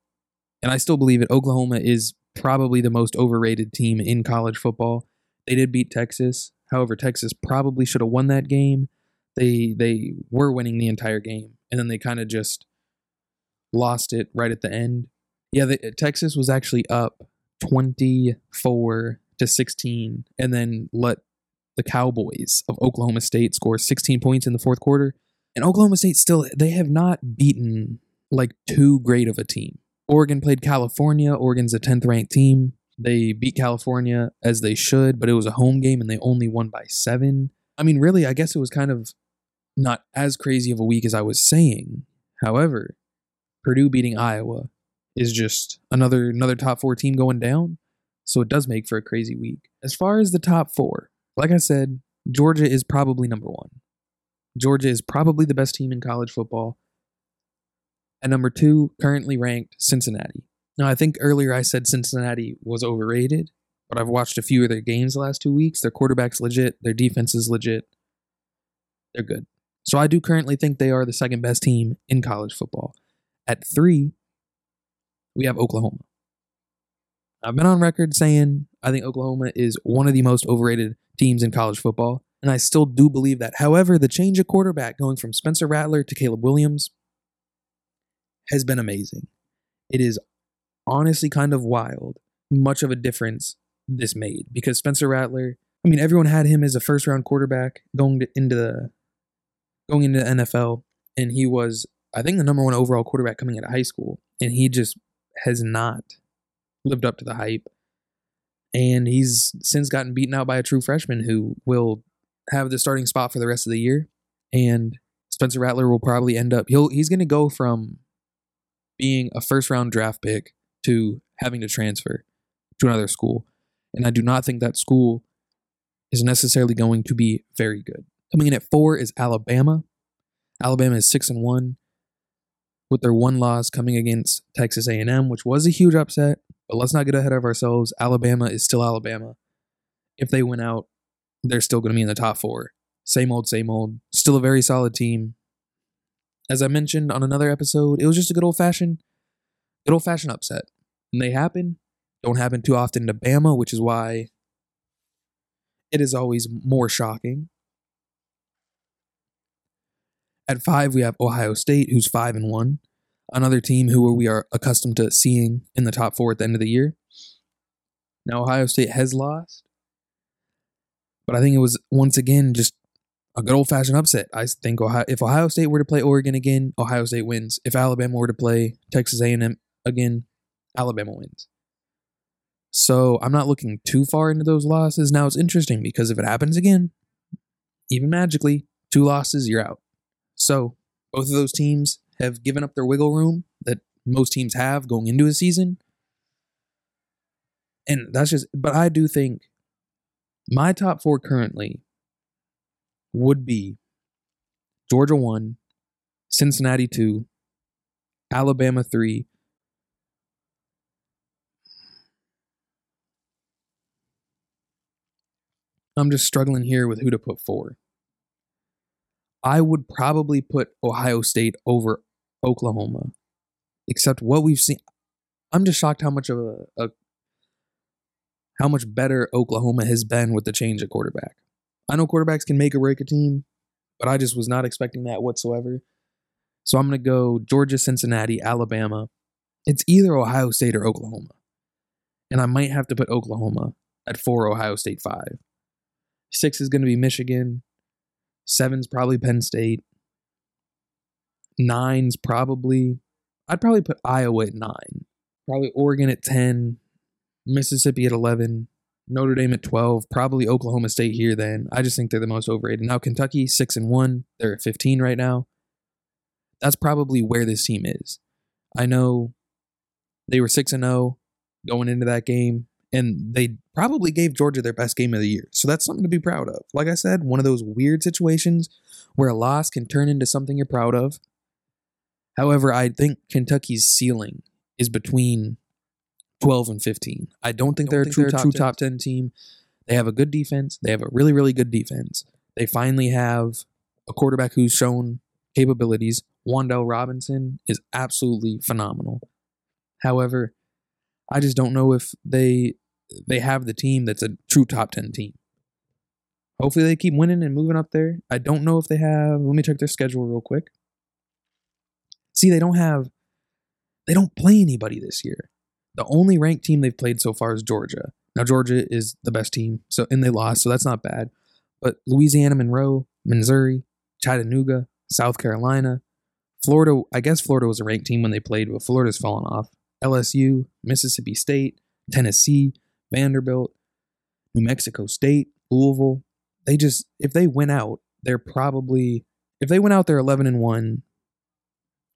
and I still believe it, Oklahoma is probably the most overrated team in college football. They did beat Texas. However, Texas probably should have won that game. They were winning the entire game, and then they kind of just lost it right at the end. Yeah, Texas was actually up 24-16, and then let the Cowboys of Oklahoma State score 16 points in the fourth quarter. And Oklahoma State still, they have not beaten like too great of a team. Oregon played California. Oregon's a 10th ranked team. They beat California as they should, but it was a home game and they only won by 7. I mean, really, I guess it was kind of not as crazy of a week as I was saying. However, Purdue beating Iowa is just another top 4 team going down. So it does make for a crazy week. As far as the top 4, like I said, Georgia is probably number 1. Georgia is probably the best team in college football. At number 2, currently ranked, Cincinnati. Now, I think earlier I said Cincinnati was overrated, but I've watched a few of their games the last 2 weeks. Their quarterback's legit. Their defense is legit. They're good. So I do currently think they are the second best team in college football. At 3, we have Oklahoma. I've been on record saying I think Oklahoma is one of the most overrated teams in college football, and I still do believe that. However, the change of quarterback going from Spencer Rattler to Caleb Williams has been amazing. It is honestly kind of wild much of a difference this made, because Spencer Rattler, I mean, everyone had him as a first-round quarterback going into the NFL, and he was, I think, the number 1 overall quarterback coming out of high school, and he just has not lived up to the hype, and he's since gotten beaten out by a true freshman who will have the starting spot for the rest of the year. And Spencer Rattler will probably end up, he's going to go from being a first round draft pick to having to transfer to another school, and I do not think that school is necessarily going to be very good. Coming in at 4 is Alabama. Alabama is 6-1 with their one loss coming against Texas A&M, which was a huge upset. But let's not get ahead of ourselves. Alabama is still Alabama. If they win out, they're still going to be in the top 4. Same old, still a very solid team. As I mentioned on another episode, it was just a good old fashioned upset. And they happen. Don't happen too often to Bama, which is why it is always more shocking. At 5, we have Ohio State, who's 5-1. Another team who we are accustomed to seeing in the top 4 at the end of the year. Now, Ohio State has lost, but I think it was, once again, just a good old-fashioned upset. I think if Ohio State were to play Oregon again, Ohio State wins. If Alabama were to play Texas A&M again, Alabama wins. So I'm not looking too far into those losses. Now, it's interesting because if it happens again, even magically, 2 losses, you're out. So both of those teams have given up their wiggle room that most teams have going into a season. And that's just, but I do think my top 4 currently would be Georgia 1, Cincinnati 2, Alabama 3. I'm just struggling here with who to put 4. I would probably put Ohio State over Oklahoma, except what we've seen. I'm just shocked how much of how much better Oklahoma has been with the change of quarterback. I know quarterbacks can make or break a team, but I just was not expecting that whatsoever. So I'm going to go Georgia, Cincinnati, Alabama. It's either Ohio State or Oklahoma. And I might have to put Oklahoma at 4, Ohio State 5. 6 is going to be Michigan. 7's probably Penn State. 9's probably, I'd probably put Iowa at 9. Probably Oregon at 10. Mississippi at 11. Notre Dame at 12. Probably Oklahoma State here then. I just think they're the most overrated. Now Kentucky, 6-1. They're at 15 right now. That's probably where this team is. I know they were 6-0 going into that game, and they probably gave Georgia their best game of the year. So that's something to be proud of. Like I said, one of those weird situations where a loss can turn into something you're proud of. However, I think Kentucky's ceiling is between 12 and 15. I don't think they're a true top 10 team. They have a good defense. They have a really, really good defense. They finally have a quarterback who's shown capabilities, Wandell Robinson is absolutely phenomenal. However, I just don't know if they have the team that's a true top 10 team. Hopefully they keep winning and moving up there. I don't know if they have... Let me check their schedule real quick. See, they don't play anybody this year. The only ranked team they've played so far is Georgia. Now, Georgia is the best team, and they lost, so that's not bad. But Louisiana, Monroe, Missouri, Chattanooga, South Carolina, Florida... I guess Florida was a ranked team when they played, but Florida's fallen off. LSU, Mississippi State, Tennessee, Vanderbilt, New Mexico State, Louisville. They just, if they win out, they're probably, if they win out, they're 11-1,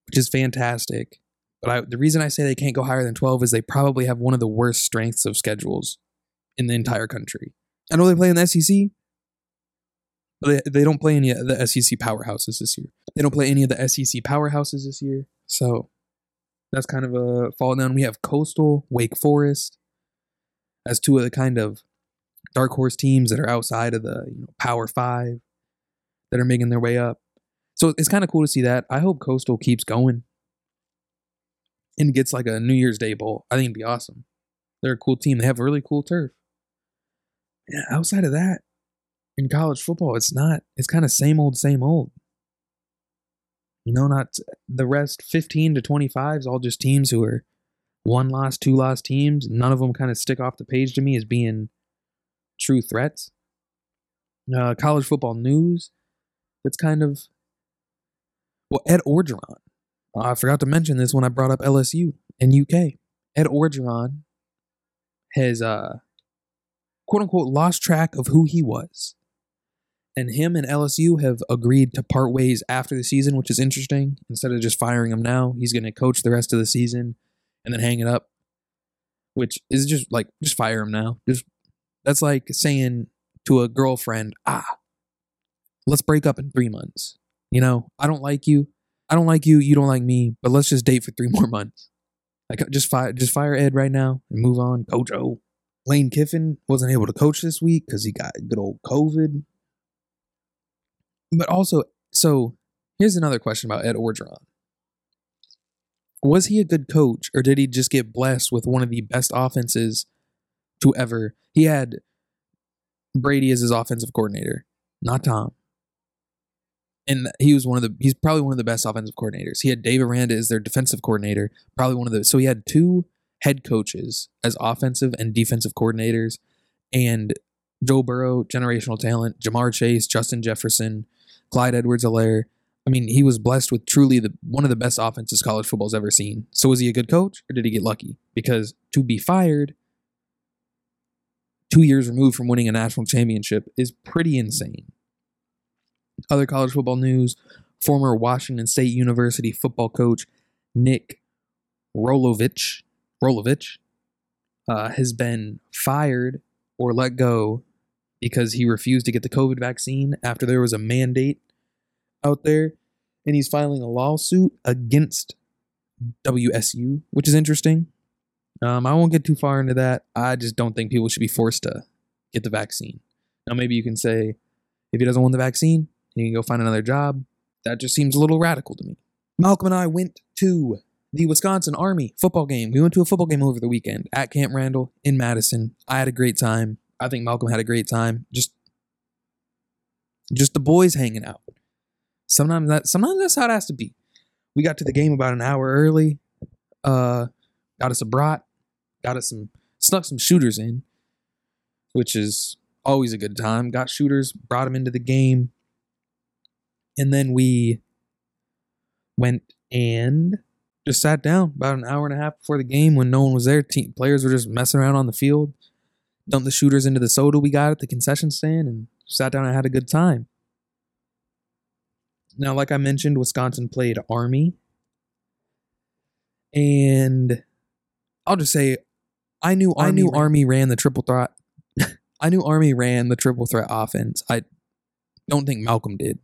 which is fantastic. But the reason I say they can't go higher than 12 is they probably have one of the worst strengths of schedules in the entire country. I know they play in the SEC, but they don't play any of the SEC powerhouses this year. So that's kind of a fall down. We have Coastal, Wake Forest, as two of the kind of dark horse teams that are outside of the Power 5 that are making their way up. So it's kind of cool to see that. I hope Coastal keeps going and gets like a New Year's Day bowl. I think it'd be awesome. They're a cool team. They have a really cool turf. Yeah, outside of that, in college football, it's kind of same old. Not the rest 15 to 25 is all just teams who are 1-loss, 2-loss teams. None of them kind of stick off the page to me as being true threats. College football news. That's kind of... Well, Ed Orgeron. I forgot to mention this when I brought up LSU and UK. Ed Orgeron has, quote-unquote, lost track of who he was. And him and LSU have agreed to part ways after the season, which is interesting. Instead of just firing him now, he's going to coach the rest of the season and then hang it up, which is just fire him now. That's like saying to a girlfriend, let's break up in 3 months. I don't like you. I don't like you. You don't like me, but let's just date for 3 more months. Like just fire Ed right now and move on. Coach O. Lane Kiffin wasn't able to coach this week because he got good old COVID. But also, so here's another question about Ed Orgeron. Was he a good coach, or did he just get blessed with one of the best offenses to ever? He had Brady as his offensive coordinator, not Tom. And he's probably one of the best offensive coordinators. He had Dave Aranda as their defensive coordinator, probably one of the, so he had 2 head coaches as offensive and defensive coordinators, and Joe Burrow, generational talent, Jamar Chase, Justin Jefferson, Clyde Edwards-Helaire. I mean, he was blessed with truly one of the best offenses college football's ever seen. So was he a good coach, or did he get lucky? Because to be fired 2 years removed from winning a national championship is pretty insane. Other college football news, former Washington State University football coach Nick Rolovich has been fired or let go because he refused to get the COVID vaccine after there was a mandate out there, and he's filing a lawsuit against WSU, which is interesting. I won't get too far into that. I just don't think people should be forced to get the vaccine. Now, maybe you can say, if he doesn't want the vaccine, he can go find another job. That just seems a little radical to me. Malcolm and I went to the Wisconsin Army football game. We went to a football game over the weekend at Camp Randall in Madison. I had a great time. I think Malcolm had a great time. Just the boys hanging out. Sometimes that's how it has to be. We got to the game about an hour early. Got us a brat. Snuck some shooters in, which is always a good time. Got shooters, brought them into the game, and then we went and just sat down about an hour and a half before the game when no one was there. Players were just messing around on the field. Dumped the shooters into the soda we got at the concession stand and sat down and had a good time. Now, like I mentioned, Wisconsin played Army. And I'll just say, I knew Army ran the triple threat offense. I don't think Malcolm did.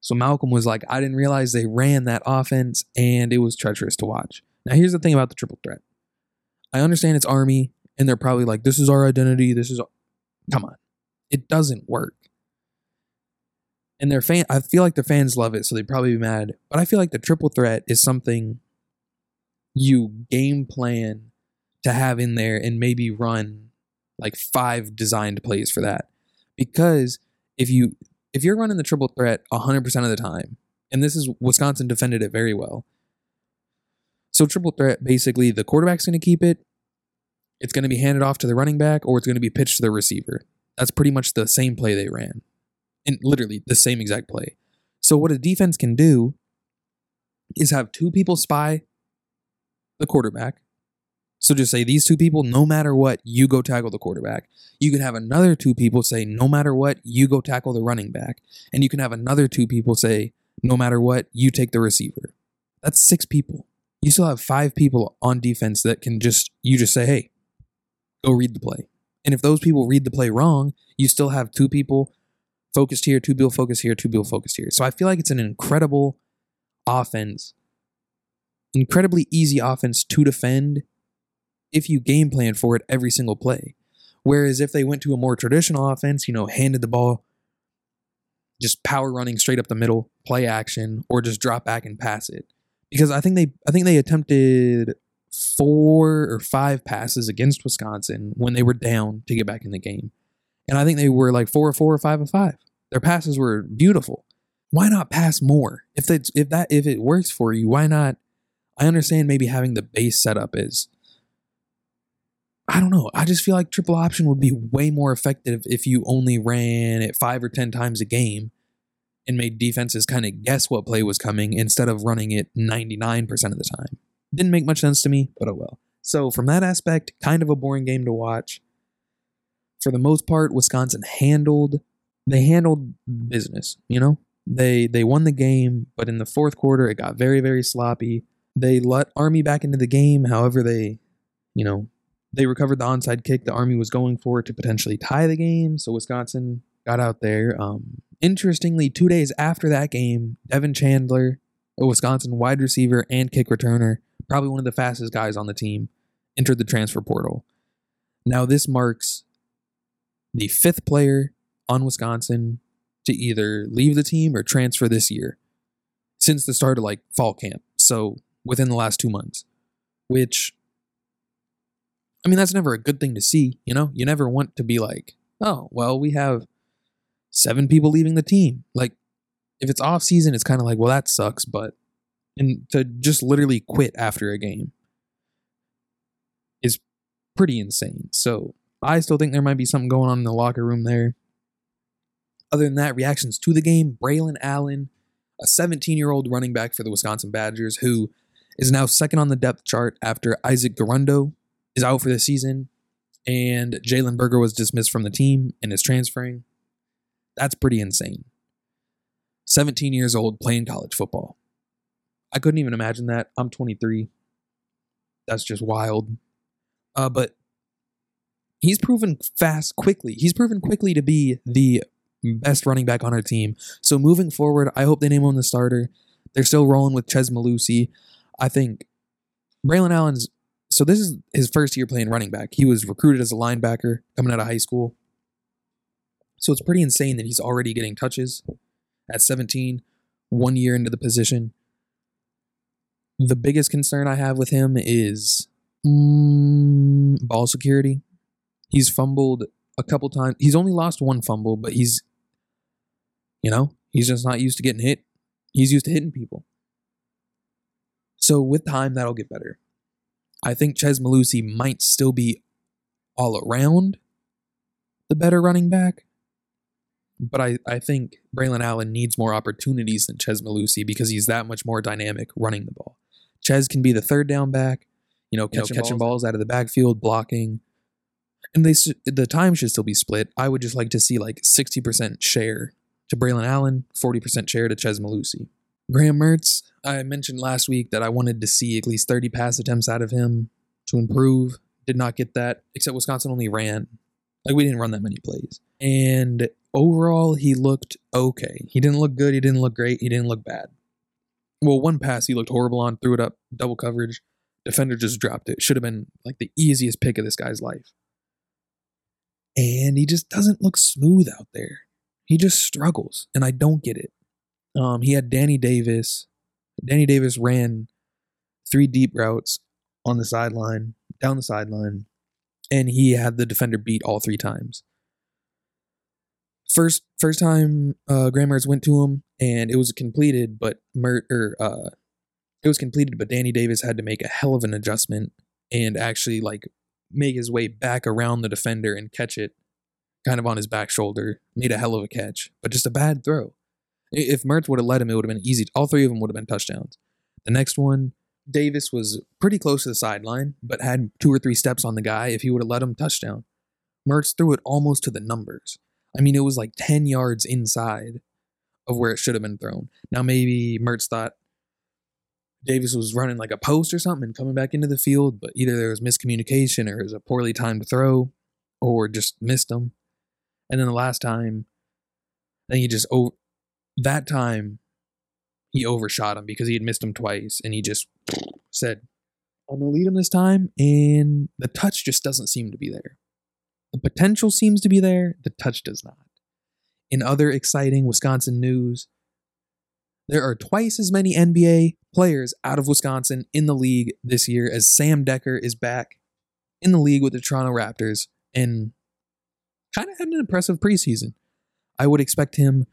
So Malcolm was like, I didn't realize they ran that offense, and it was treacherous to watch. Now, here's the thing about the triple threat. I understand it's Army, and they're probably like, this is our identity. Come on. It doesn't work. And their fan, I feel like the fans love it, so they'd probably be mad. But I feel like the triple threat is something you game plan to have in there and maybe run like 5 designed plays for that. Because if you're running the triple threat 100% of the time, and this is Wisconsin defended it very well. So triple threat, basically the quarterback's going to keep it. It's going to be handed off to the running back, or it's going to be pitched to the receiver. That's pretty much the same play they ran. And literally the same exact play. So what a defense can do is have 2 people spy the quarterback. So just say these 2 people, no matter what, you go tackle the quarterback. You can have another 2 people say, no matter what, you go tackle the running back. And you can have another 2 people say, no matter what, you take the receiver. That's 6 people. You still have 5 people on defense that can just say, hey, go read the play. And if those people read the play wrong, you still have 2 people focused here, 2 people focused here, 2 people focused here. So I feel like it's an incredible offense, incredibly easy offense to defend if you game plan for it every single play. Whereas if they went to a more traditional offense, handed the ball, just power running straight up the middle, play action, or just drop back and pass it. Because I think they attempted 4 or 5 passes against Wisconsin when they were down to get back in the game. And I think they were like 4 or 4 or 5 or 5. Their passes were beautiful. Why not pass more? If it works for you, why not? I understand maybe having the base setup is, I don't know. I just feel like triple option would be way more effective if you only ran it 5 or 10 times a game and made defenses kind of guess what play was coming instead of running it 99% of the time. Didn't make much sense to me, but oh well. So from that aspect, kind of a boring game to watch. For the most part, Wisconsin handled business, They won the game, but in the fourth quarter, it got very, very sloppy. They let Army back into the game. However, they recovered the onside kick the Army was going for to potentially tie the game. So Wisconsin got out there. Interestingly, 2 days after that game, Devin Chandler, a Wisconsin wide receiver and kick returner, probably one of the fastest guys on the team, entered the transfer portal. Now this marks the 5th player on Wisconsin to either leave the team or transfer this year since the start of fall camp. So within the last 2 months, which, I mean, that's never a good thing to see. You never want to be like, oh, well, we have 7 people leaving the team. Like if it's off season, it's kind of like, well, that sucks. But and to just literally quit after a game is pretty insane. So I still think there might be something going on in the locker room there. Other than that, reactions to the game, Braylon Allen, a 17-year-old running back for the Wisconsin Badgers, who is now 2nd on the depth chart after Isaac Garundo is out for the season and Jalen Berger was dismissed from the team and is transferring. That's pretty insane. 17 years old playing college football. I couldn't even imagine that. I'm 23. That's just wild. But he's proven fast, quickly. He's proven quickly to be the best running back on our team. So moving forward, I hope they name him the starter. They're still rolling with Ches Malusi. I think Braylon Allen's, so this is his first year playing running back. He was recruited as a linebacker coming out of high school. So it's pretty insane that he's already getting touches at 17, 1 year into the position. The biggest concern I have with him is ball security. He's fumbled a couple times. He's only lost 1 fumble, but he's just not used to getting hit. He's used to hitting people. So with time, that'll get better. I think Ches Malusi might still be all around the better running back, but I think Braylon Allen needs more opportunities than Ches Malusi because he's that much more dynamic running the ball. Ches can be the 3rd down back, catching balls out of the backfield, blocking. And the time should still be split. I would just like to see 60% share to Braylon Allen, 40% share to Ches Malusi. Graham Mertz, I mentioned last week that I wanted to see at least 30 pass attempts out of him to improve. Did not get that, except Wisconsin only ran. We didn't run that many plays. And overall, he looked okay. He didn't look good. He didn't look great. He didn't look bad. Well, 1 pass he looked horrible on, threw it up, double coverage. Defender just dropped it. Should have been the easiest pick of this guy's life. And he just doesn't look smooth out there. He just struggles, and I don't get it. He had Danny Davis. Danny Davis ran 3 deep routes on the sideline, down the sideline, and he had the defender beat all 3 times. First time, Graham Mertz went to him, and it was completed, but Danny Davis had to make a hell of an adjustment and actually make his way back around the defender and catch it kind of on his back shoulder. Made a hell of a catch, but just a bad throw. If Mertz would have let him, it would have been easy. All 3 of them would have been touchdowns. The next one, Davis was pretty close to the sideline, but had 2 or 3 steps on the guy. If he would have let him, touchdown. Mertz threw it almost to the numbers. I mean, it was like 10 yards inside of where it should have been thrown. Now, maybe Mertz thought Davis was running like a post or something and coming back into the field, but either there was miscommunication or it was a poorly timed throw or just missed him. And then the last time, I think he overshot him because he had missed him twice, and he just said, I'm going to lead him this time, and the touch just doesn't seem to be there. The potential seems to be there, the touch does not. In other exciting Wisconsin news, there are twice as many NBA players out of Wisconsin in the league this year as Sam Decker is back in the league with the Toronto Raptors and kind of had an impressive preseason. I would expect him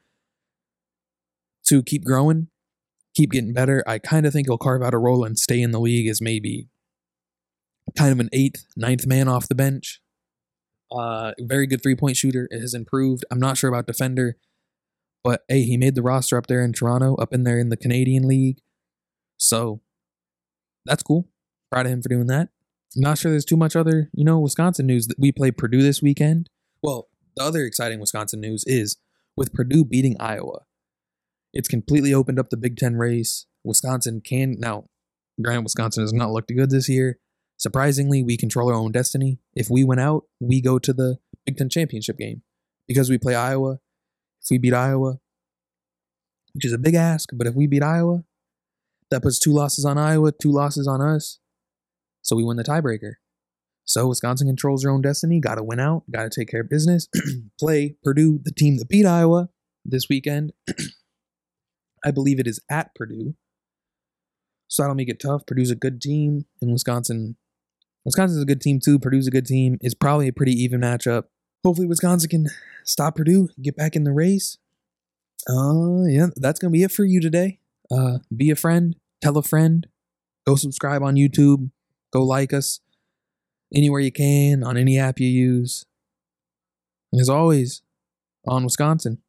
to keep growing, keep getting better. I kind of think he'll carve out a role and stay in the league as maybe kind of an 8th, 9th man off the bench. Very good three-point shooter. It has improved. I'm not sure about defender, but hey, he made the roster up there in Toronto, up in there in the Canadian League. So that's cool. Proud of him for doing that. I'm not sure there's too much other, Wisconsin news. That we play Purdue this weekend. Well, the other exciting Wisconsin news is with Purdue beating Iowa, it's completely opened up the Big Ten race. Wisconsin can now. Granted, Wisconsin has not looked good this year. Surprisingly, we control our own destiny. If we win out, we go to the Big Ten championship game because we play Iowa. If we beat Iowa, which is a big ask, but if we beat Iowa, that puts 2 losses on Iowa, 2 losses on us. So we win the tiebreaker. So Wisconsin controls their own destiny. Got to win out. Got to take care of business. Play Purdue, the team that beat Iowa this weekend. I believe it is at Purdue. So that'll make it tough. Purdue's a good team, and Wisconsin's a good team too. Purdue's a good team. It's probably a pretty even matchup. Hopefully Wisconsin can stop Purdue, get back in the race. Yeah, that's going to be it for you today. Be a friend. Tell a friend. Go subscribe on YouTube. Go like us anywhere you can, on any app you use. And as always, on Wisconsin.